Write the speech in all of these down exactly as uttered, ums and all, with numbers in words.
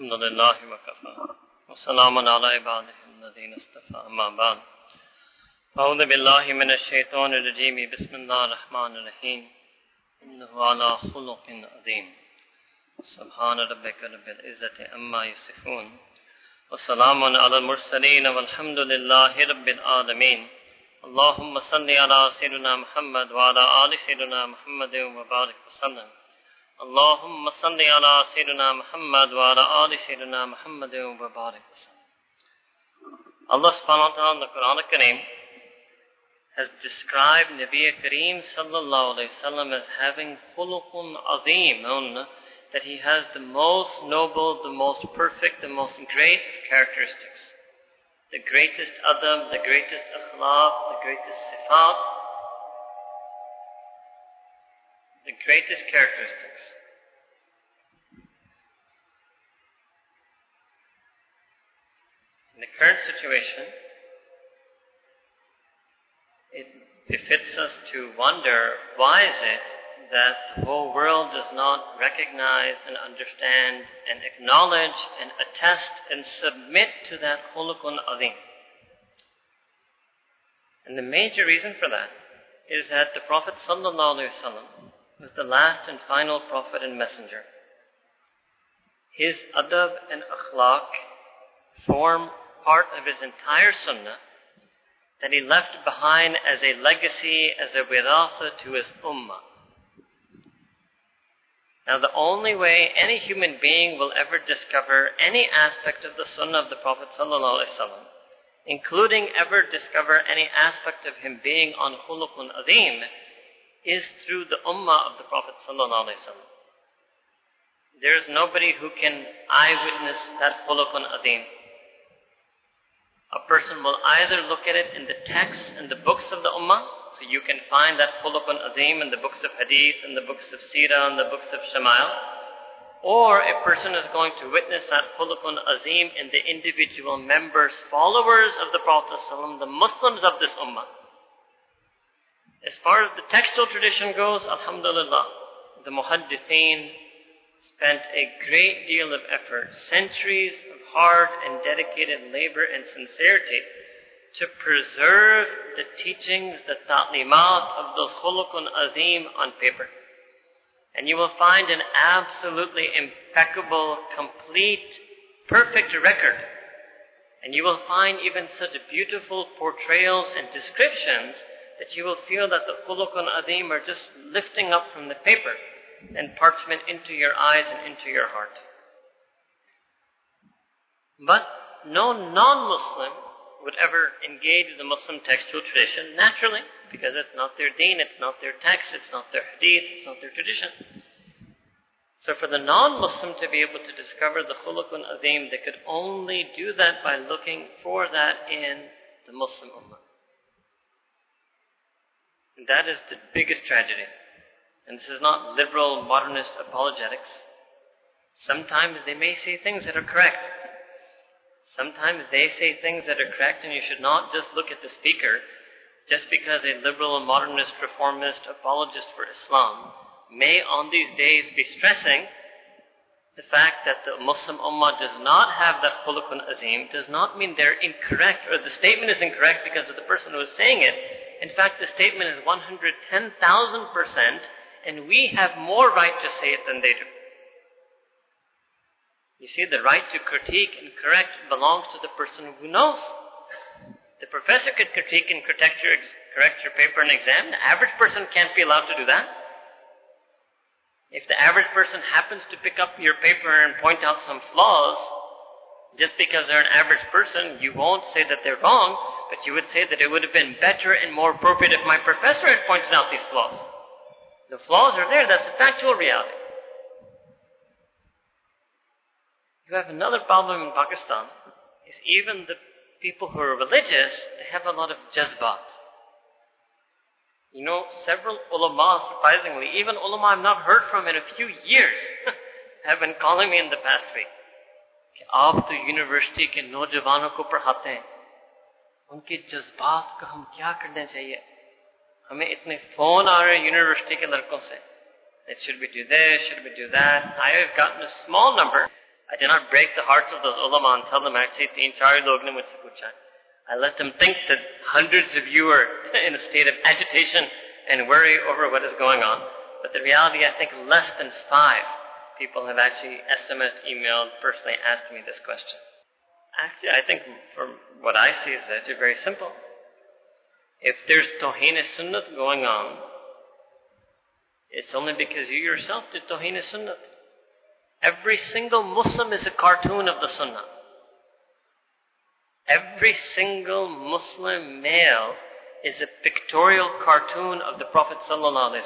الحمد لله وكفى وسلام على عباده الذين اصطفى أما بعد أعوذ بالله من الشيطان الرجيم بسم الله الرحمن الرحيم إنه على خلق عظيم سبحان ربك رب العزة أما يصفون وسلام على المرسلين والحمد لله رب العالمين اللهم صل على سيدنا محمد وعلى آل سيدنا محمد وبارك وسلم اللهم صل على سيدنا محمد وعلى آل سيدنا محمد وبارك وسلم. Allah subhanahu wa ta'ala in the Quran Kareem has described Nabi Kareem sallallahu alayhi wa sallam as having khuluqun azeemun, that he has the most noble, the most perfect, the most great of characteristics. The greatest adab, the greatest akhlaq, the greatest sifat, the greatest characteristics. In the current situation, it befits us to wonder, why is it that the whole world does not recognize and understand and acknowledge and attest and submit to that khuluqun azim? And the major reason for that is that the Prophet ﷺ was the last and final Prophet and Messenger. His adab and akhlaq form part of his entire sunnah that he left behind as a legacy, as a wiratha to his ummah. Now the only way any human being will ever discover any aspect of the sunnah of the Prophet ﷺ, including ever discover any aspect of him being on khuluqun azim, is through the ummah of the Prophet ﷺ. There is nobody who can eyewitness that khuluqun azim. A person will either look at it in the texts and the books of the ummah, so you can find that khuluqun azim in the books of hadith, in the books of seerah, in the books of shama'il, or a person is going to witness that khuluqun azim in the individual members, followers of the Prophet ﷺ, the Muslims of this ummah. As far as the textual tradition goes, alhamdulillah, the muhaddithin spent a great deal of effort, centuries of hard and dedicated labor and sincerity to preserve the teachings, the ta'limat of those khuluqun azim on paper. And you will find an absolutely impeccable, complete, perfect record. And you will find even such beautiful portrayals and descriptions that you will feel that the khuluqun azim are just lifting up from the paper and parchment into your eyes and into your heart. But no non-Muslim would ever engage the Muslim textual tradition naturally, because it's not their deen, it's not their text, it's not their hadith, it's not their tradition. So for the non-Muslim to be able to discover the khuluqun azim, they could only do that by looking for that in the Muslim ummah. And that is the biggest tragedy. And this is not liberal modernist apologetics. Sometimes they may say things that are correct. Sometimes they say things that are correct, and you should not just look at the speaker. Just because a liberal, modernist, reformist, apologist for Islam may on these days be stressing the fact that the Muslim ummah does not have that khuluqun azim, does not mean they're incorrect, or the statement is incorrect because of the person who is saying it. In fact, the statement is one hundred ten thousand percent, and we have more right to say it than they do. You see, the right to critique and correct belongs to the person who knows. The professor could critique and correct your, correct your paper and exam. The average person can't be allowed to do that. If the average person happens to pick up your paper and point out some flaws, just because they're an average person, you won't say that they're wrong, but you would say that it would have been better and more appropriate if my professor had pointed out these flaws. The flaws are there, that's the factual reality. You have another problem in Pakistan, is even the people who are religious, they have a lot of jazbat. You know, several ulama, surprisingly, even ulama I've not heard from in a few years, have been calling me in the past week. Aap to university ke nojawanon ko padhate hain. Unke jazbat ka hum kya karna chahiye? Hame itne phone aa rahe university ke ladkon se. Should we do this? Should we do that? I have gotten a small number I did not break the hearts of those ulama and tell them I take the entire Lognam with Sakucha. I let them think that hundreds of you are in a state of agitation and worry over what is going on. But the reality, I think less than five people have actually S M S, emailed, personally asked me this question. Actually, I think from what I see is that it's very simple. If there's Tawheen and Sunnat going on, it's only because you yourself did Tawheen and Sunnat. Every single Muslim is a cartoon of the Sunnah. Every single Muslim male is a pictorial cartoon of the Prophet ﷺ.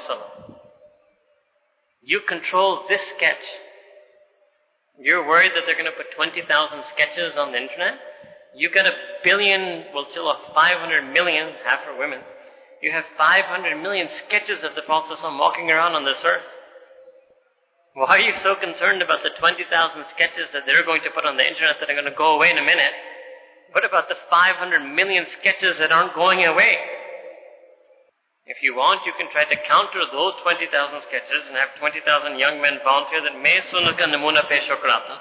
You control this sketch. You're worried that they're going to put twenty thousand sketches on the internet? You got a billion, well, till a five hundred million, half are women. You have five hundred million sketches of the Prophet ﷺ walking around on this earth. Why are you so concerned about the twenty thousand sketches that they're going to put on the internet that are going to go away in a minute? What about the five hundred million sketches that aren't going away? If you want, you can try to counter those twenty thousand sketches and have twenty thousand young men volunteer that Main Sunnat ka namuna pesh karta.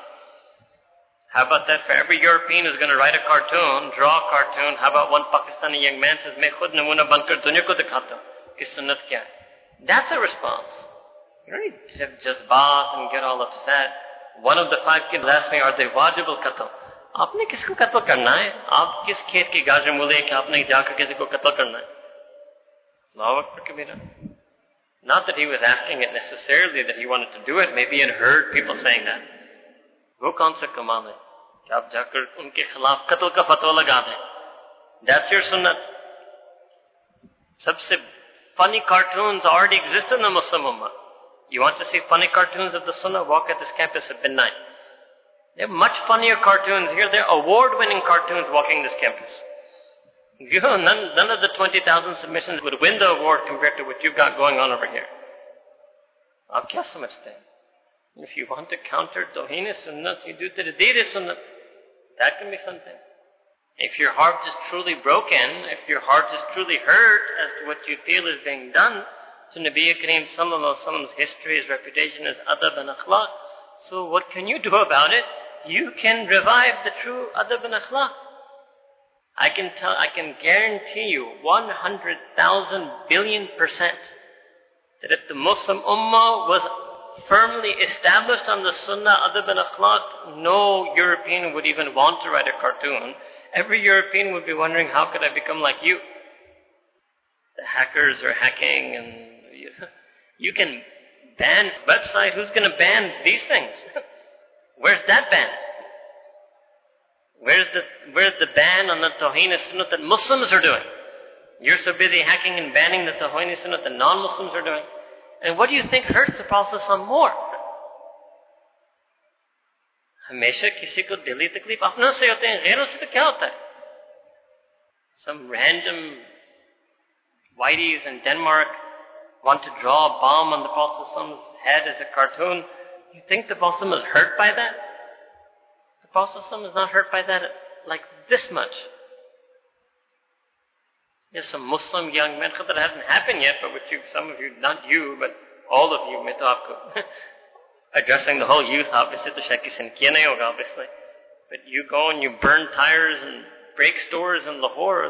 How about that for every European who's going to write a cartoon, draw a cartoon? How about one Pakistani young man says, Main khud namuna bankar dunya ko dikhata ki sunnat kya hai? That's a response. You don't need to have jazbaat and get all upset. One of the five kids asked me, are they wajibul qatl? आपने किसको कत्ल करना है? आप किस खेत की गाजर मूले कि आपने जाकर किसी को कत्ल करना है? Allahu Akbar Kabira. Not that he was asking it necessarily that he wanted to do it. Maybe he had heard people saying that. वो कौन सा कमाल है? कि आप जाकर उनके खिलाफ कत्ल का फतवा लगा दें. That's your sunnat. सबसे funny cartoons already exist in the Muslim Ummah. You want to see funny cartoons of the sunnah? Walk at this campus at midnight. There are much funnier cartoons here. There are award-winning cartoons walking this campus. You know, none, none of the twenty thousand submissions would win the award compared to what you've got going on over here. Aap kya samajhte hain? If you want to counter Tawheen e Sunnat, you do Tajdeed e Sunnat. That can be something. If your heart is truly broken, if your heart is truly hurt as to what you feel is being done to Nabi Kareem Sallallahu Alaihi Wasallam's history, his reputation as adab and akhlaq, so what can you do about it? You can revive the true adab and akhlaq. I can tell, I can guarantee you one hundred thousand billion percent that if the Muslim Ummah was firmly established on the sunnah adab and akhlaq, no European would even want to write a cartoon. Every European would be wondering, how could I become like you? The hackers are hacking, and you, you can ban website. Who's going to ban these things? Where's that ban? Where's the where's the ban on the Tawheen and Sunnat that Muslims are doing? You're so busy hacking and banning the Tawheen and Sunnat that non-Muslims are doing. And what do you think hurts the Prophet some more? Hamesha kisi ko dili takleef apno se hote hain, ghairon se to kya hota hai? Some random whiteys in Denmark want to draw a bomb on the Prophet's head as a cartoon. You think the Prophet is hurt by that? The Prophet is not hurt by that like this much. There's some Muslim young men, that hasn't happened yet, but which you, some of you, not you, but all of you, main to aapko, addressing the whole youth, obviously, to shak kisi ne kiya nahi hoga, obviously. But you go and you burn tires and break stores in Lahore.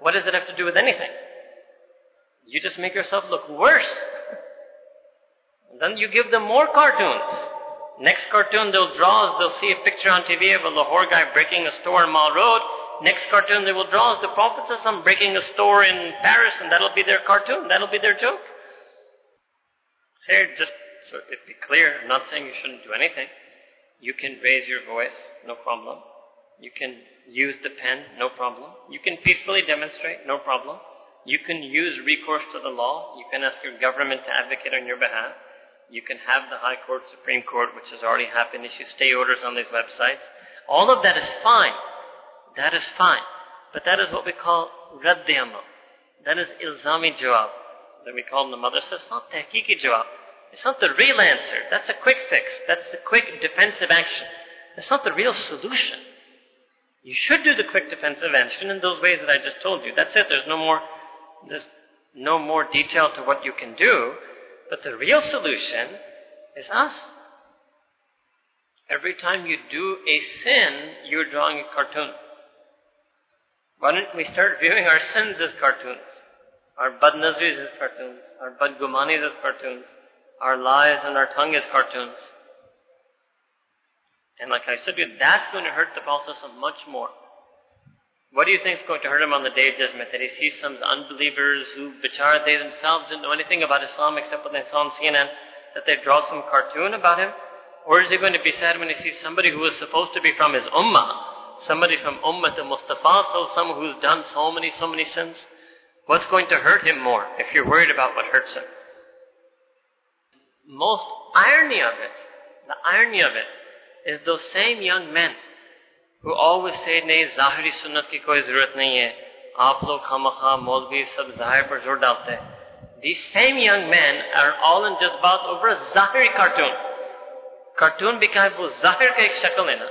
What does it have to do with anything? You just make yourself look worse. And then you give them more cartoons. Next cartoon they'll draw is they'll see a picture on T V of a Lahore guy breaking a store in Mall Road. Next cartoon they will draw is the Prophet ﷺ breaking a store in Paris, and that'll be their cartoon. That'll be their joke. Here, just so it be clear, I'm not saying you shouldn't do anything. You can raise your voice, no problem. You can use the pen, no problem. You can peacefully demonstrate, no problem. You can use recourse to the law. You can ask your government to advocate on your behalf. You can have the High Court, Supreme Court, which has already happened, issue stay orders on these websites. All of that is fine. That is fine. But that is what we call radd-e amal. That is ilzami jawab. That we call in the madrasa. It's not tahqiqi jawab. It's not the real answer. That's a quick fix. That's the quick defensive action. That's not the real solution. You should do the quick defensive action in those ways that I just told you. That's it. There's no more, there's no more detail to what you can do. But the real solution is us. Every time you do a sin, you're drawing a cartoon. Why don't we start viewing our sins as cartoons? Our bad nazris as cartoons. Our bad gumanis as cartoons. Our lies and our tongue as cartoons. And like I said to you, that's going to hurt the process much more. What do you think is going to hurt him on the Day of Judgment? That he sees some unbelievers who, bichara, they themselves didn't know anything about Islam except what they saw on C N N, that they draw some cartoon about him? Or is he going to be sad when he sees somebody who is supposed to be from his ummah, somebody from Ummat al-Mustafa, so someone who's done so many, so many sins? What's going to hurt him more if you're worried about what hurts him? Most irony of it, the irony of it, is those same young men who always say, "Nahi, zahiri sunnat ki koi zarurat nahi hai. Aap log khamakha, molvi, sab zahir par zor dalte hai." These same young men are all in jazbat over a zahiri cartoon. Cartoon bika hai, wo zahir ka ek shakal hai na.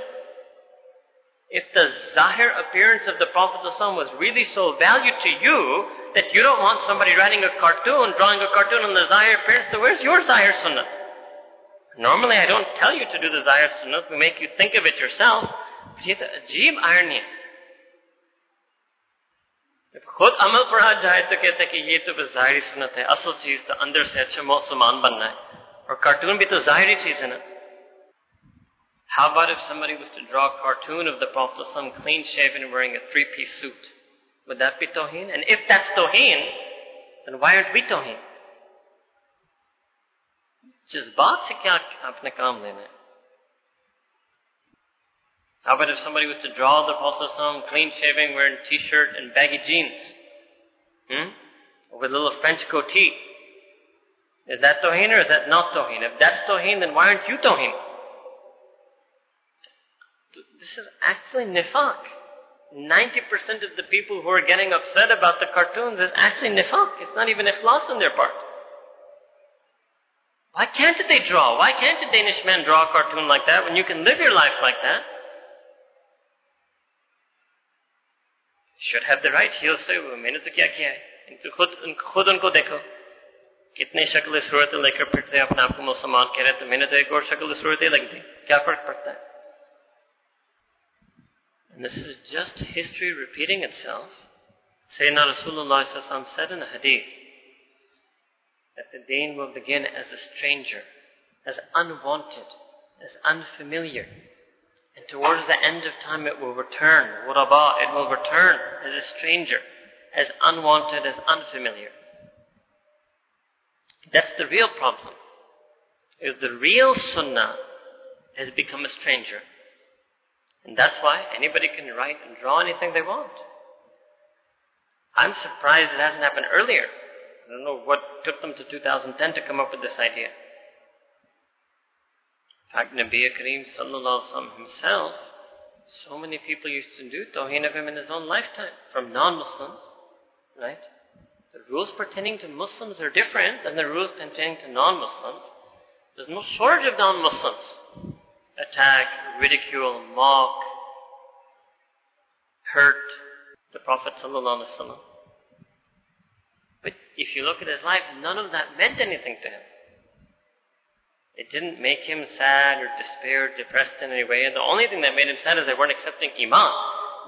If the zahir appearance of the Prophet ﷺ was really so valued to you that you don't want somebody writing a cartoon, drawing a cartoon on the zahir appearance, so where's your zahir sunnat? Normally I don't tell you to do the zahir sunnat, we make you think of it yourself. ये तो अजीब irony है। जब खुद अमल पढ़ा जाए तो कहते हैं कि ये तो बस जाहिरी सुन्नत है, असल चीज तो अंदर से अच्छा मुसलमान बनना है, और कार्टून भी तो जाहिरी चीज है ना। How about if somebody was to draw a cartoon of the Prophet some clean shaven wearing a three-piece suit? Would that be Tawheen? And if that's Tawheen, then why aren't we Tawheen? जिस बात से क्या आपने काम लेना है? How about if somebody was to draw the Prophet ﷺ clean-shaven, wearing a t-shirt and baggy jeans? Hmm? Or with a little French goatee? Is that Tawheen or is that not Tawheen? If that's Tawheen, then why aren't you Tawheen? This is actually nifaq. ninety percent of the people who are getting upset about the cartoons is actually nifaq. It's not even ikhlas on their part. Why can't they draw? Why can't a Danish man draw a cartoon like that when you can live your life like that? Should have the right. He'll say, "Well, मैंने तो क्या किया है? तो खुद खुद उनको देखो, कितने शक्ल सूरत लेकर फिरते हैं, अपने आप को मुसलमान कह रहे हैं, तो मैंने तो एक और शक्ल सूरत ही लग दी, क्या फर्क पड़ता है?" And this is just history repeating itself. Sayyidina Rasulullah Sallallahu Alaihi Wasallam said in a hadith that the deen will begin as a stranger, as unwanted, as unfamiliar. And towards the end of time it will return. Ghuraba, it will return as a stranger, as unwanted, as unfamiliar. That's the real problem. Is the real sunnah has become a stranger. And that's why anybody can write and draw anything they want. I'm surprised it hasn't happened earlier. I don't know what took them to two thousand ten to come up with this idea. In fact, Nabiya Kareem Sallallahu Alaihi Wasallam himself, so many people used to do Tawheen of him in his own lifetime, from non-Muslims, right? The rules pertaining to Muslims are different than the rules pertaining to non-Muslims. There's no shortage of non-Muslims. Attack, ridicule, mock, hurt the Prophet Sallallahu Alaihi Wasallam. But if you look at his life, none of that meant anything to him. It didn't make him sad or despaired, depressed in any way. And the only thing that made him sad is they weren't accepting Iman.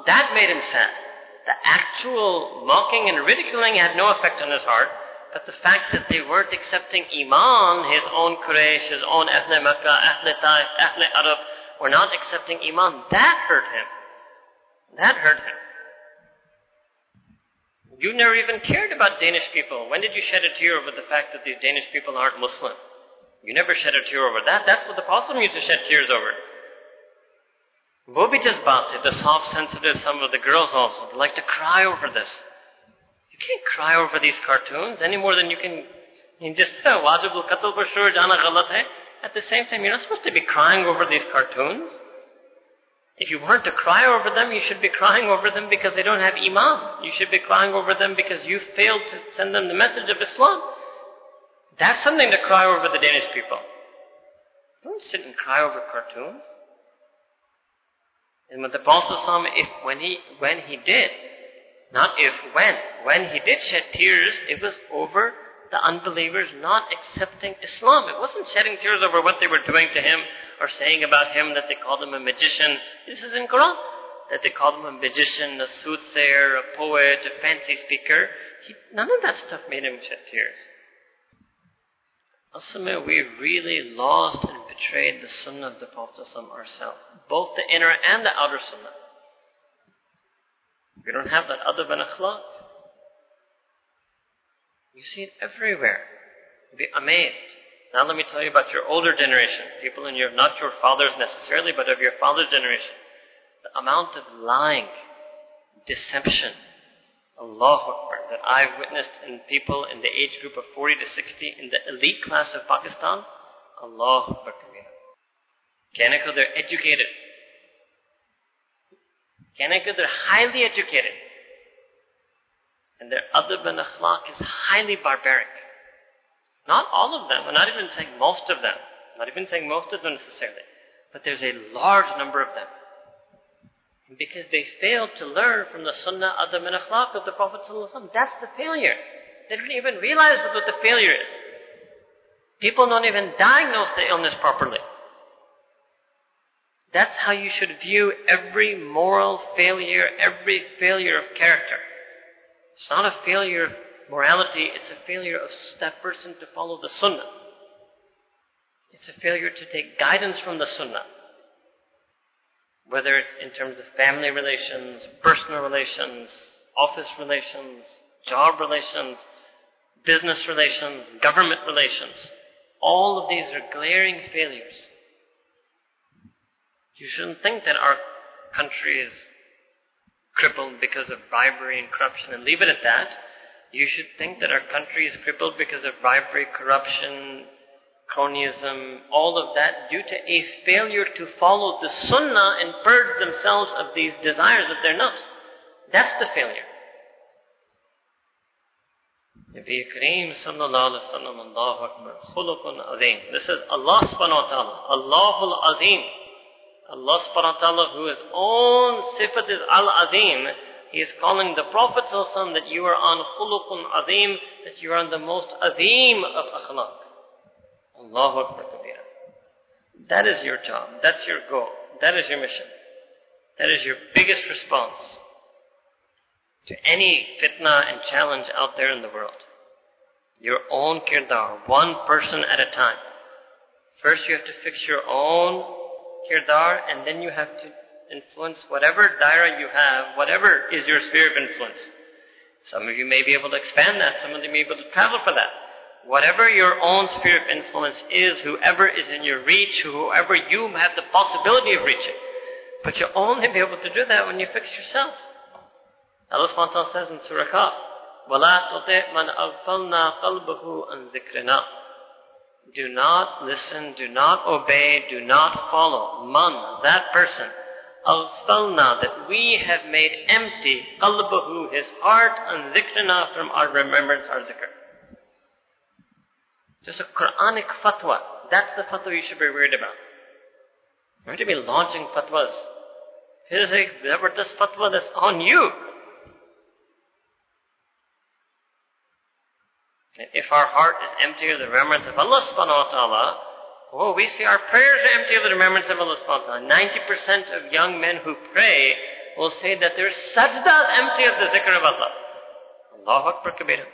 That made him sad. The actual mocking and ridiculing had no effect on his heart. But the fact that they weren't accepting Iman, his own Quraysh, his own Ahle Makkah, Ahle Taif, Ahle Arab, were not accepting Iman. That hurt him. That hurt him. You never even cared about Danish people. When did you shed a tear over the fact that these Danish people aren't Muslim? You never shed a tear over that. That's what the Prophet used to shed tears over. Wo bhi jazbaat hai, the soft, sensitive, some of the girls also, they like to cry over this. You can't cry over these cartoons any more than you can, you just say, wajibul qatl par shur jana galat hai. At the same time, you're not supposed to be crying over these cartoons. If you weren't to cry over them, you should be crying over them because they don't have Iman. You should be crying over them because you failed to send them the message of Islam. That's something to cry over the Danish people. Don't sit and cry over cartoons. And when the Prophet ﷺ, if when he when he did, not if when, when he did shed tears, it was over the unbelievers not accepting Islam. It wasn't shedding tears over what they were doing to him or saying about him that they called him a magician. This is in Quran. That they called him a magician, a soothsayer, a poet, a fancy speaker. He, none of that stuff made him shed tears. Ultimately, we really lost and betrayed the sunnah of the Prophet ourselves. Both the inner and the outer sunnah. We don't have that adab and akhlaq. You see it everywhere. You'll be amazed. Now let me tell you about your older generation. People in your, not your fathers necessarily, but of your father's generation. The amount of lying, deception, Allahu Akbar, that I've witnessed in people in the age group of forty to sixty, in the elite class of Pakistan, Allahu Akbar. Kanaka, they're educated. Kanaka, they're highly educated. And their adab and akhlaq is highly barbaric. Not all of them, I'm not even saying most of them, I'm not even saying most of them necessarily, but there's a large number of them. And because they failed to learn from the sunnah, adab and akhlaq of the Prophet ﷺ, that's the failure. They didn't even realize what the failure is. People don't even diagnose the illness properly. That's how you should view every moral failure, every failure of character. It's not a failure of morality, it's a failure of that person to follow the sunnah. It's a failure to take guidance from the sunnah. Whether it's in terms of family relations, personal relations, office relations, job relations, business relations, government relations. All of these are glaring failures. You shouldn't think that our country is crippled because of bribery and corruption, and leave it at that. You should think that our country is crippled because of bribery, corruption, cronyism, all of that, due to a failure to follow the sunnah and purge themselves of these desires of their nafs. That's the failure. Nabi Kareem sallallahu alayhi wa sallam, Allahu Akbar, khuluqun azim. This is Allah subhanahu wa ta'ala, Allahul azim. Allah subhanahu wa ta'ala, who his own sifat is al-azim, he is calling the Prophet ﷺ that you are on khuluqun azim, that you are on the most azim of akhlaq. Allahu Akbar kabira. That is your job. That's your goal. That is your mission. That is your biggest response to any fitna and challenge out there in the world. Your own kirdar, one person at a time. First you have to fix your own kirdar, and then you have to influence whatever daira you have, whatever is your sphere of influence. Some of you may be able to expand that, some of you may be able to travel for that. Whatever your own sphere of influence is, whoever is in your reach, whoever you have the possibility of reaching. But you'll only be able to do that when you fix yourself. Allah subhanahu wa ta'ala says in Surah Qaf, وَلَا تُطِعْ مَنْ أَغْفَلْنَا قَلْبَهُ عَنْ ذِكْرِنَا. Do not listen, do not obey, do not follow. Man, that person. Aghfalna, that we have made empty, qalbahu, his heart, and dhikrina, from our remembrance, our dhikr. Just a Quranic fatwa. That's the fatwa you should be worried about. You're going to be launching fatwas. Here's a this fatwa that's on you. And if our heart is empty of the remembrance of Allah subhanahu wa ta'ala, oh, we see our prayers are empty of the remembrance of Allah subhanahu wa ta'ala. ninety percent of young men who pray will say that their sajda is empty of the zikr of Allah. Allahu Akbar kabira.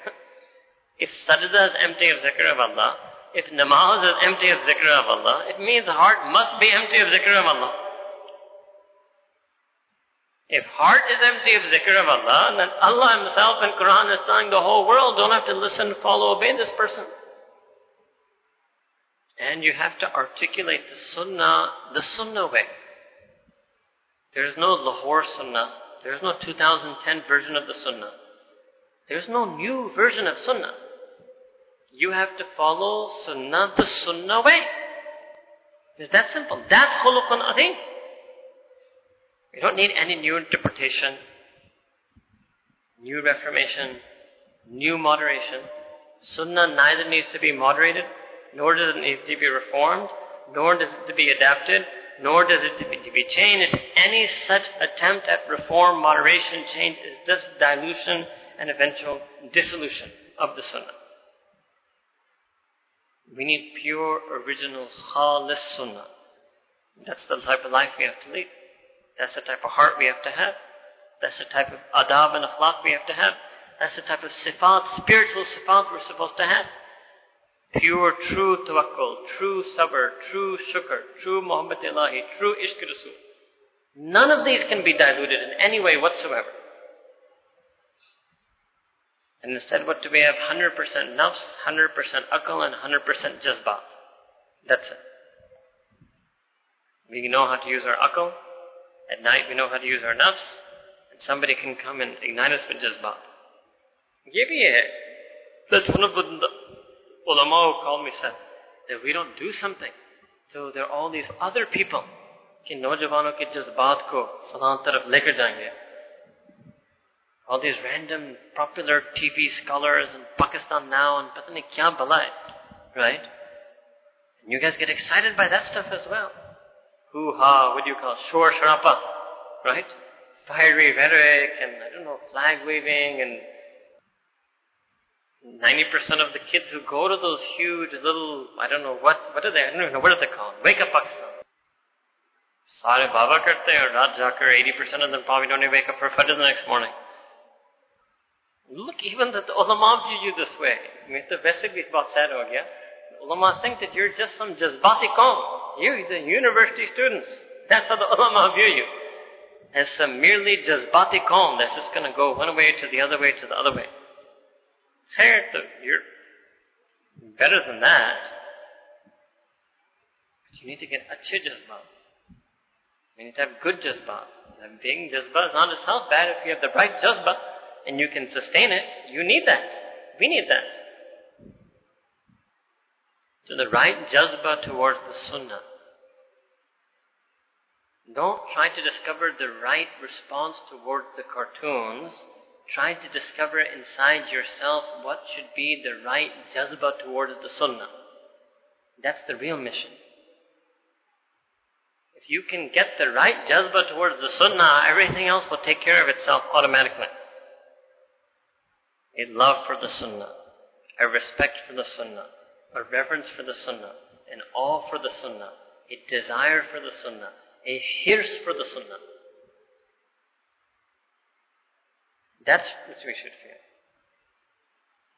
If sajda is empty of zikr of Allah, if namaz is empty of zikr of Allah, it means the heart must be empty of zikr of Allah. If heart is empty of zikr of Allah, then Allah Himself and Quran is telling the whole world, don't have to listen, follow, obey this person. And you have to articulate the sunnah, the sunnah way. There's no Lahore sunnah. There's no two thousand ten version of the sunnah. There's no new version of sunnah. You have to follow sunnah, the sunnah way. It's that simple. That's khuluqun adhim. You don't need any new interpretation, new reformation, new moderation. Sunnah neither needs to be moderated, nor does it need to be reformed, nor does it to be adapted, nor does it to be, to be changed. Any such attempt at reform, moderation, change is just dilution and eventual dissolution of the sunnah. We need pure, original, khalis sunnah. That's the type of life we have to live. That's the type of heart we have to have. That's the type of adab and akhlaq we have to have. That's the type of sifat, spiritual sifat we're supposed to have. Pure, true tawakkul, true sabr, true shukr, true Muhammad Ilahi, true ishq rasul. None of these can be diluted in any way whatsoever. And instead what do we have? one hundred percent nafs, one hundred percent akal, and one hundred percent jazbat. That's it. We know how to use our akal. At night we know how to use our nafs. And somebody can come and ignite us with jazbat. That's one of the ulama who called me said that we don't do something. So there are all these other people. Ki nojawano ki jazbaat ko falan taraf lekar jayenge. All these random popular T V scholars and Pakistan Now and pata nahi kya bala hai, right? And you guys get excited by that stuff as well. Hoo ha, what do you call shor sharapa, right? Fiery rhetoric and I don't know, flag waving, and ninety percent of the kids who go to those huge little, I don't know what, what are they, I don't even know, what are they called? Wake Up Pakistan. Sare baba karte hain aur raat jaakar eighty percent of them probably don't even wake up for Fajr the next morning. Look, even that the ulama view you this way. I mean, to basically it's about sad ho gaya. Ulama think that you're just some jazbati kaum. You, the university students. That's how the ulama view you. As some merely jazbati kaum that's just going to go one way to the other way to the other way. Khair, you're better than that. But you need to get achhe jazbat. You need to have good jazbat. And being jazbat is not as how bad if you have the right jazbat. And you can sustain it, you need that. We need that. So the right jazba towards the sunnah. Don't try to discover the right response towards the cartoons. Try to discover inside yourself what should be the right jazba towards the sunnah. That's the real mission. If you can get the right jazba towards the sunnah, everything else will take care of itself automatically. A love for the sunnah, a respect for the sunnah, a reverence for the sunnah, an awe for the sunnah, a desire for the sunnah, a hirs for the sunnah. That's what we should feel.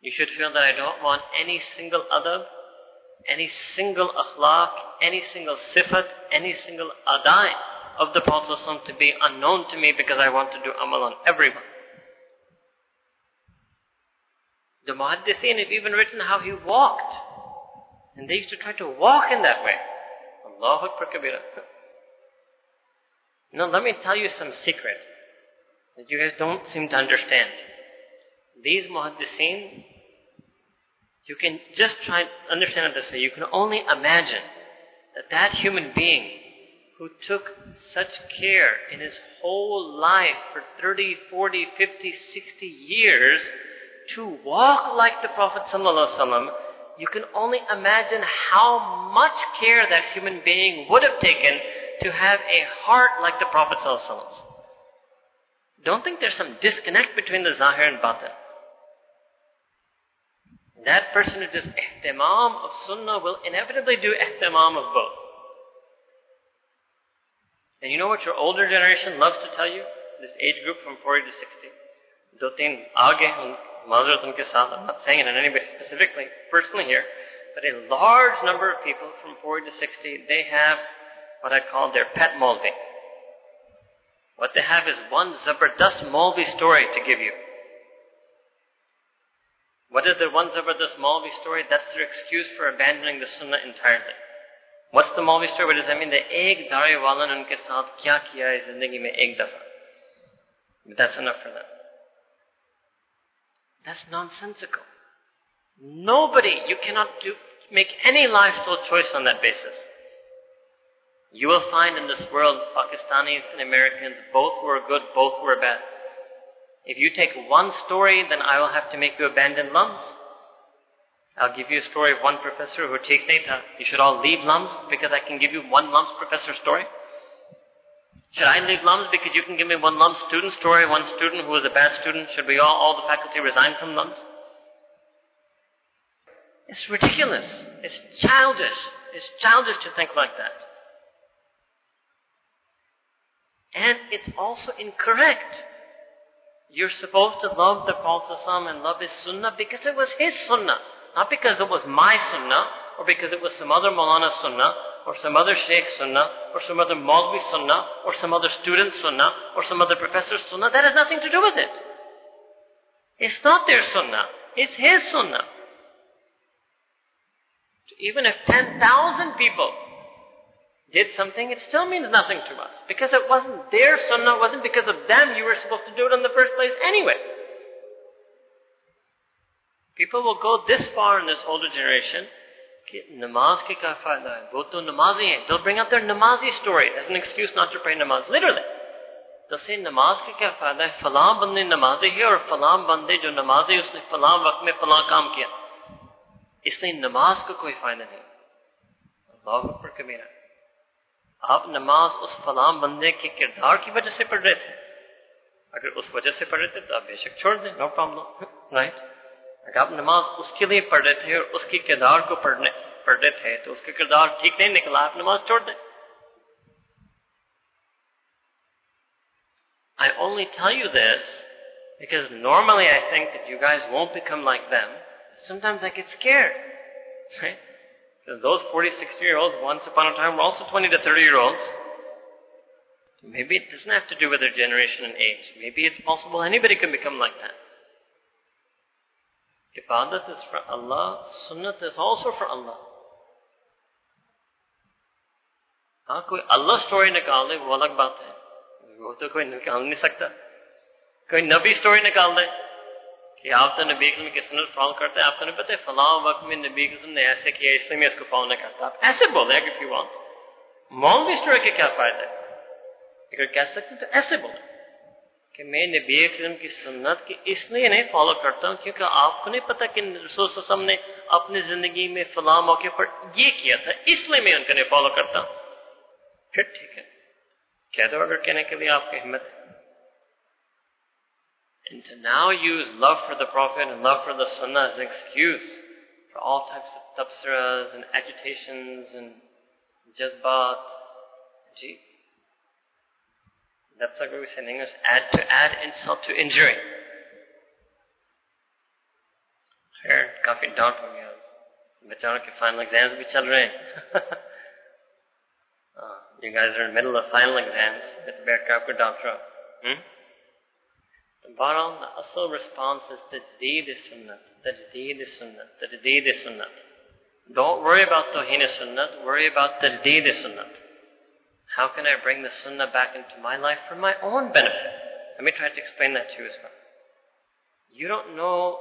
You should feel that I don't want any single adab, any single akhlaq, any single sifat, any single adai of the Prophet ﷺ to be unknown to me because I want to do amal on everyone. The Muhaddithin have even written how he walked. And they used to try to walk in that way. Allahu Akbar Kabira. Now let me tell you some secret that you guys don't seem to understand. These Muhaddithin, you can just try and understand it this way. You can only imagine that that human being who took such care in his whole life for thirty, forty, fifty, sixty years to walk like the Prophet ﷺ, you can only imagine how much care that human being would have taken to have a heart like the Prophet ﷺ. Don't think there's some disconnect between the zahir and batin. That person who does ihtimam of sunnah will inevitably do ihtimam of both. And you know what your older generation loves to tell you? This age group from forty to sixty. Do teen aage hun. I'm not saying it on anybody specifically, personally here, but a large number of people from forty to sixty, they have what I call their pet Molvi. What they have is one Zabardust Molvi story to give you. What is the one Zabardust Molvi story? That's their excuse for abandoning the sunnah entirely. What's the Molvi story? What does that mean? The ek dare walan unke saath kya kiya hai zindagi mein ek dafa. But that's enough for them. That's nonsensical. Nobody, you cannot do, make any lifestyle choice on that basis. You will find in this world, Pakistanis and Americans, both were good, both were bad. If you take one story, then I will have to make you abandon L U M S. I'll give you a story of one professor who theek nahi tha. You should all leave L U M S because I can give you one L U M S professor story. Should I leave L U M S because you can give me one L U M S student story, one student who was a bad student? Should we all, all the faculty resign from L U M S? It's ridiculous. It's childish. It's childish to think like that. And it's also incorrect. You're supposed to love the Prophet ﷺ and love his sunnah because it was his sunnah, not because it was my sunnah, or because it was some other Maulana sunnah, or some other Shaykh sunnah, or some other Maulvi sunnah, or some other student sunnah, or some other professor's sunnah. That has nothing to do with it. It's not their sunnah. It's his sunnah. Even if ten thousand people did something, it still means nothing to us. Because it wasn't their sunnah, it wasn't because of them you were supposed to do it in the first place anyway. People will go this far in this older generation, namaz ki kya fayda hai, wo to namazi hai. They'll bring out their namazi story as an excuse not to pray namaz, literally. They'll say, namaz ki kya fayda hai, falaan bande namazi hai, aur falaan bande jo namazi hai, usne falaan waqt mein falaan kaam kiya. Isliye namaz ka koi fayda nahi. Allahu Akbar kabira. آپ نماز اس فلاں بندے کے کردار کی وجہ سے پڑھ رہے تھے. اگر اس وجہ سے پڑھ رہے تھے تو آپ بے شک چھوڑ دیں, نو پرابلم, رائٹ. اگر آپ نماز اس کے لیے پڑھ رہے تھے اور اس کے کردار کو پڑھنے پڑھ رہے تھے تو اس کے کردار ٹھیک نہیں نکلا, آپ نماز چھوڑ دیں. I only tell you this because normally I think that you guys won't become like them. Sometimes I get scared, right? Those forty, sixty-year-olds, once upon a time, were also twenty to thirty-year-olds. Maybe it doesn't have to do with their generation and age. Maybe it's possible anybody can become like that. Ibadat is for Allah. Sunnat is also for Allah. Haan, koi Allah story nikal le, wo alag baat hai. Wo to koi nikal nahi sakta. Koi Nabi story nikal le. کہ آپ تو نبی اکرم کی سنت follow کرتے ہیں, آپ کو نہیں پتہ فلاں وقت میں نبی اکرم نے ایسے کیا, اس لیے میں اس کو فالو نہیں کرتا. آپ ایسے بولیں اگر if you want. مولوی اسٹوری کا کیا فائدہ ہے؟ اگر کہہ سکتے تو ایسے بولیں کہ میں نبی اکرم کی سنت کی اس لیے نہیں فالو کرتا ہوں کیونکہ آپ کو نہیں پتہ کہ رسول صلی اللہ علیہ وسلم نے اپنی زندگی میں فلاں موقع پر یہ کیا تھا, اس لیے میں ان کو نہیں فالو کرتا ہوں. پھر ٹھیک ہے, کہہ دو اگر کہنے کے لیے آپ کی ہمت ہے. And to now use love for the Prophet and love for the Sunnah as an excuse for all types of tabsiras and agitations and jazbat. Gee. That's like what we say in English, add to add insult to injury. Khair, kafi doubt ho gaya. Bacharon ke final exams bhi chal rahe hain. You guys are in the middle of final exams. It's bad ka aapko doubt raha. Hmm? Bharam, the asal response is tajdeed is sunnat, tajdeed is sunnat, tajdeed is sunnat. Don't worry about tawheen is sunnat, worry about tajdeed is sunnat. How can I bring the sunnah back into my life for my own benefit? Let me try to explain that to you as well. You don't know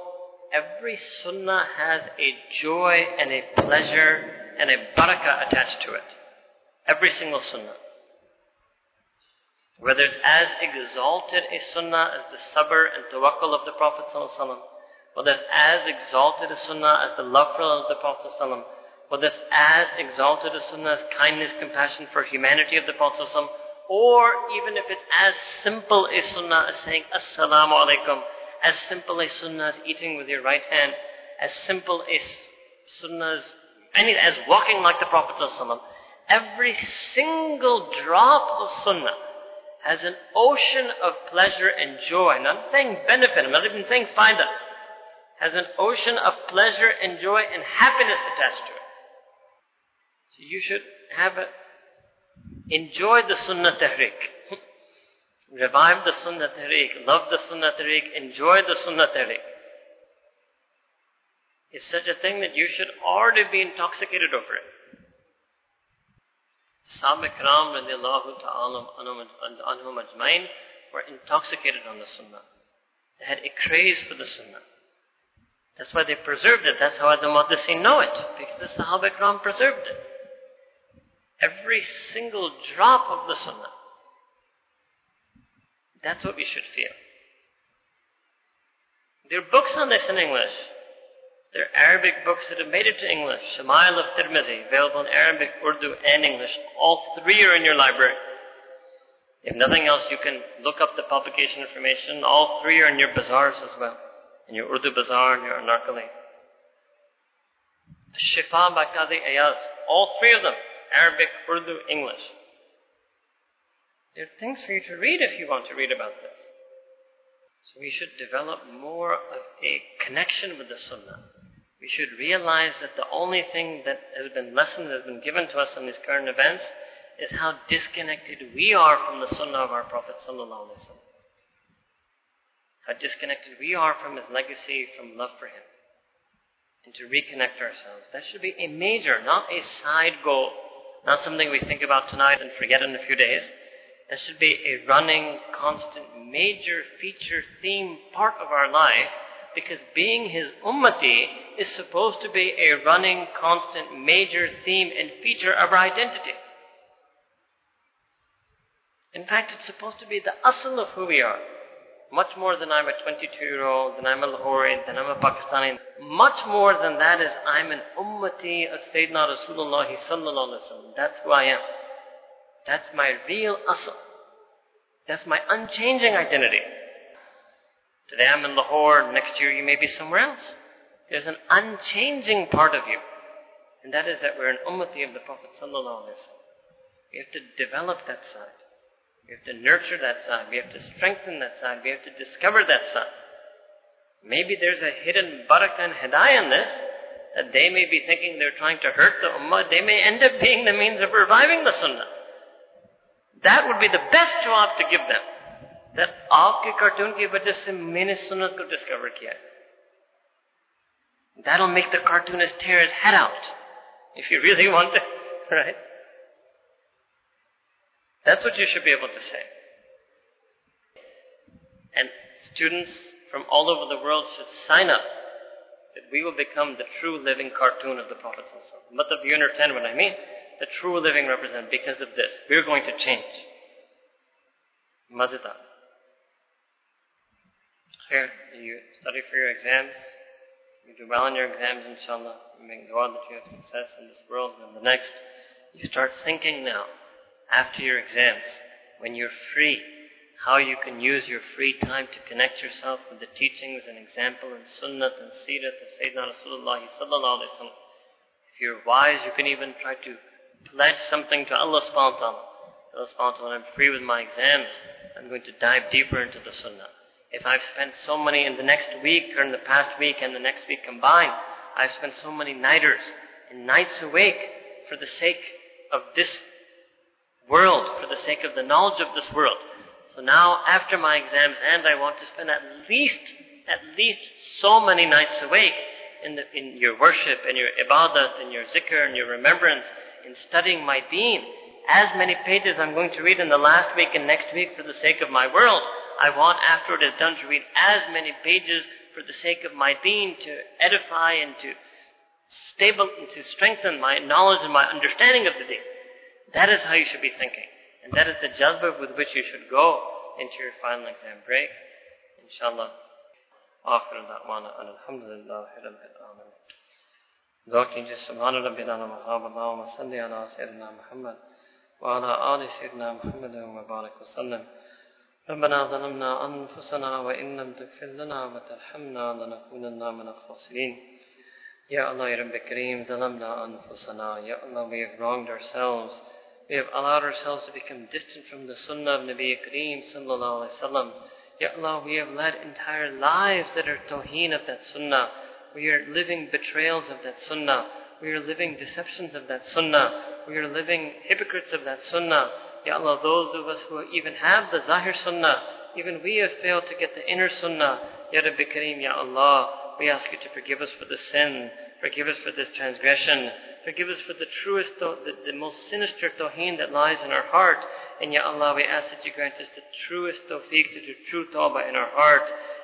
every sunnah has a joy and a pleasure and a barakah attached to it. Every single sunnah. Whether it's as exalted a sunnah as the sabr and tawakkul of the Prophet ﷺ, whether it's as exalted a sunnah as the love for of the Prophet ﷺ, whether it's as exalted a sunnah as kindness, compassion for humanity of the Prophet ﷺ, or even if it's as simple a sunnah as saying Assalamu alaikum, as simple a sunnah as eating with your right hand, as simple a sunnah as, as walking like the Prophet ﷺ, every single drop of sunnah has an ocean of pleasure and joy. I'm not saying benefit, I'm not even saying faida. Has an ocean of pleasure and joy and happiness attached to it. So you should have a, enjoy the Sunnah Tahriq. Revive the Sunnah Tahriq, love the Sunnah Tahriq, enjoy the Sunnah Tahriq. It's such a thing that you should already be intoxicated over it. Sahaba Kiram radiallahu ta'ala anhum ajmain were intoxicated on the sunnah. They had a craze for the sunnah. That's why they preserved it. That's how the muhaddithin know it. Because the Sahaba Kiram preserved it. Every single drop of the sunnah. That's what we should feel. There are books on this in English. There are Arabic books that have made it to English. Shama'il of Tirmidhi, available in Arabic, Urdu, and English. All three are in your library. If nothing else, you can look up the publication information. All three are in your bazaars as well. In your Urdu bazaar and your Anarkali. Shifa by Qazi Ayaz. All three of them, Arabic, Urdu, English. There are things for you to read if you want to read about this. So we should develop more of a connection with the Sunnah. We should realize that the only thing that has been lessened, that has been given to us in these current events, is how disconnected we are from the Sunnah of our Prophet ﷺ. How disconnected we are from his legacy, from love for him. And to reconnect ourselves. That should be a major, not a side goal. Not something we think about tonight and forget in a few days. That should be a running, constant, major feature, theme, part of our life. Because being his ummati is supposed to be a running, constant, major theme and feature of our identity. In fact, it's supposed to be the asl of who we are. Much more than I'm a twenty-two-year-old, than I'm a Lahori, than I'm a Pakistani. Much more than that is I'm an ummati of Sayyidina Rasulullah sallallahu alaihi wasallam. That's who I am. That's my real asl. That's my unchanging identity. Today I'm in Lahore, next year you may be somewhere else. There's an unchanging part of you. And that is that we're an ummati of the Prophet sallallahu alaihi wasallam. We have to develop that side. We have to nurture that side. We have to strengthen that side. We have to discover that side. Maybe there's a hidden barakah and hidayah in this, that they may be thinking they're trying to hurt the ummah. They may end up being the means of reviving the sunnah. That would be the best job to give them. That aapke cartoon ki wajah se maine sunnat ko discover kiya. That'll make the cartoonist tear his head out. If you really want to, right? That's what you should be able to say. And students from all over the world should sign up that we will become the true living cartoon of the Prophet ﷺ. Matlab, you understand what I mean? The true living represent because of this. We're going to change. Mazita. Khair, you study for your exams. You do well in your exams, inshallah. You make dua that you have success in this world and the next. You start thinking now. After your exams, when you're free, how you can use your free time to connect yourself with the teachings and example and sunnat and seerat of Sayyidina Rasulullah sallallahu alaihi wasallam. If you're wise, you can even try to pledge something to Allah subhanahu wa ta'ala. Allah subhanahu wa ta'ala, I'm free with my exams. I'm going to dive deeper into the sunnah. If I've spent so many in the next week or in the past week and the next week combined, I've spent so many nighters and nights awake for the sake of this world, for the sake of the knowledge of this world. So now, after my exams end, I want to spend at least, at least so many nights awake in, the, in your worship, in your ibadat, in your zikr, in your remembrance, in studying my deen. As many pages I'm going to read in the last week and next week for the sake of my world, I want, after it is done, to read as many pages for the sake of my deen, to edify and to stable and to strengthen my knowledge and my understanding of the deen. That is how you should be thinking. And that is the jazbah with which you should go into your final exam break. Inshallah. Akhir da'wana an alhamdulillahi rabbil alamin. Dawti jis subhana rabbil ala mahabba wa salli ala sayyidina Muhammad wa ala ali sayyidina Muhammad wa barik wa sallam. Rabbana zalamna anfusana wa in lam taghfir lana wa tarhamna lanakunanna min al-khasirin. Ya Allah, Ya Rabbi Kareem, zalamna anfusana. Ya Allah, we have wronged ourselves. We have allowed ourselves to become distant from the sunnah of Nabi Kareem sallallahu alayhi wa sallam. Ya Allah, we have led entire lives that are tawheen of that sunnah. We are living betrayals of that sunnah. We are living deceptions of that sunnah. We are living hypocrites of that sunnah. Ya Allah, those of us who even have the zahir sunnah, even we have failed to get the inner sunnah. Ya Rabbi Kareem, Ya Allah, we ask you to forgive us for the sin. Forgive us for this transgression. Forgive us for the truest, the, the most sinister tawheen that lies in our heart. And Ya Allah, we ask that you grant us the truest tawfiq to do true tawbah in our heart.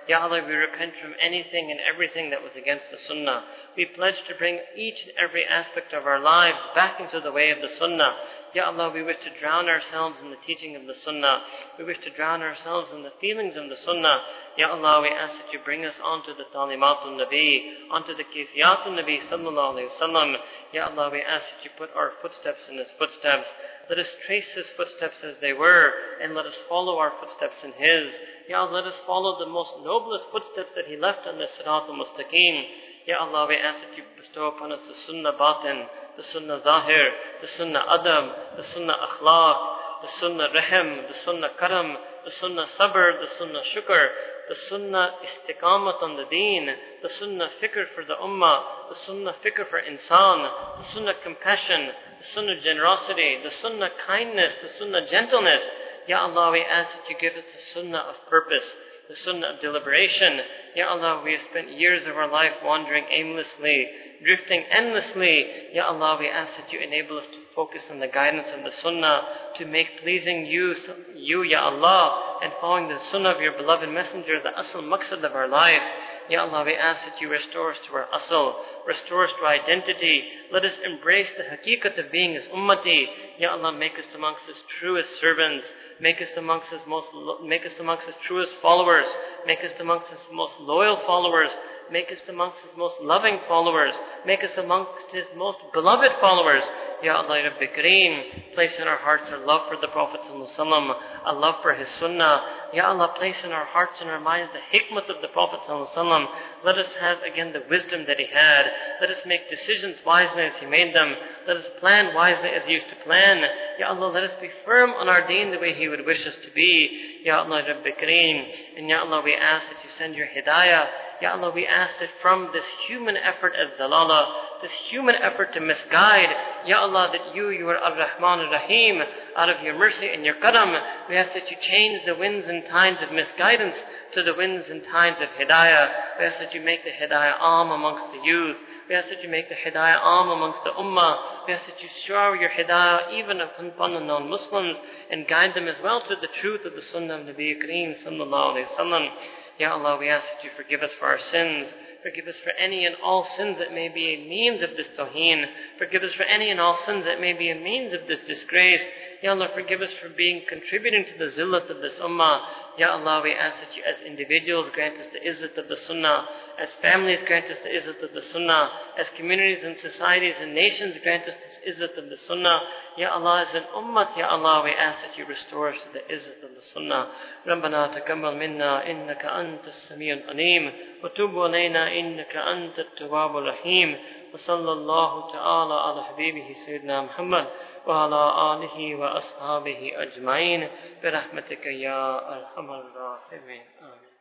Ya Allah, we repent from anything and everything that was against the sunnah. We pledge to bring each and every aspect of our lives back into the way of the sunnah. Ya Allah, we wish to drown ourselves in the teaching of the sunnah. We wish to drown ourselves in the feelings of the sunnah. Ya Allah, we ask that you bring us onto the talimatun nabi, onto the kifiyatun nabi sallallahu alayhi wa sallam. Ya Allah, we ask that you put our footsteps in his footsteps. Let us trace his footsteps as they were, and let us follow our footsteps in his. Ya Allah, let us follow the most noblest footsteps that he left on the Sirat al-Mustaqim. Ya Allah, we ask that you bestow upon us the sunnah batin, the sunnah zahir, the sunnah adab, the sunnah akhlaq, the sunnah rahm, the sunnah karam, the sunnah sabr, the sunnah shukr, the sunnah istiqamat on the deen, the sunnah fikr for the ummah, the sunnah fikr for insan, the sunnah compassion, the sunnah generosity, the sunnah kindness, the sunnah gentleness. Ya Allah, we ask that you give us the sunnah of purpose, the sunnah of deliberation. Ya Allah, we have spent years of our life wandering aimlessly, drifting endlessly. Ya Allah, we ask that you enable us to focus on the guidance of the sunnah, to make pleasing you, you, Ya Allah, and following the sunnah of your beloved messenger, the asl maqsad of our life. Ya Allah, we ask that you restore us to our asl, restore us to our identity. Let us embrace the haqiqat of being as ummati. Ya Allah, make us amongst his truest servants. Make us amongst his most, make us amongst his truest followers. Make us amongst his most loyal followers. Make us amongst his most loving followers. Make us amongst his most beloved followers. Ya Allah, Rabbi Kareem, place in our hearts our love for the Prophet ﷺ, a love for his sunnah. Ya Allah, place in our hearts and our minds the hikmat of the Prophet ﷺ. Let us have again the wisdom that he had. Let us make decisions wisely as he made them. Let us plan wisely as he used to plan. Ya Allah, let us be firm on our deen the way he would wish us to be. Ya Allah, Rabbi Kareem. And Ya Allah, we ask that you send your hidayah. Ya Allah, we ask that from this human effort at dalalah, this human effort to misguide, Ya Allah, that you, you are Ar-Rahman Ar-Rahim, out of your mercy and your karam, we ask that you change the winds and tides of misguidance to the winds and tides of hidayah. We ask that you make the hidayah am amongst the youth. We ask that you make the hidayah am amongst the ummah. We ask that you shower your hidayah even upon the non-Muslims and guide them as well to the truth of the sunnah of Nabi Kareem sallallahu alayhi wa sallam. Ya Allah, we ask that you forgive us for our sins. Forgive us for any and all sins that may be a means of this tawheen. Forgive us for any and all sins that may be a means of this disgrace. Ya Allah, forgive us for being contributing to the zillat of this ummah. Ya Allah, we ask that you as individuals grant us the izzat of the sunnah, as families grant us the izzat of the sunnah, as communities and societies and nations grant us this izzat of the sunnah. Ya Allah, as an ummat, Ya Allah, we ask that you restore us to the izzat of the sunnah. Rabbana takabbal minna innaka anta as-sami'ul alim wa tub alayna innaka anta at-tawwabur rahim. Wa sallallahu ta'ala ala habibihi sayyidina Muhammad wa ala alihi wa ashabihi ajma'in bi rahmatika ya arhamar rahimin. Amin.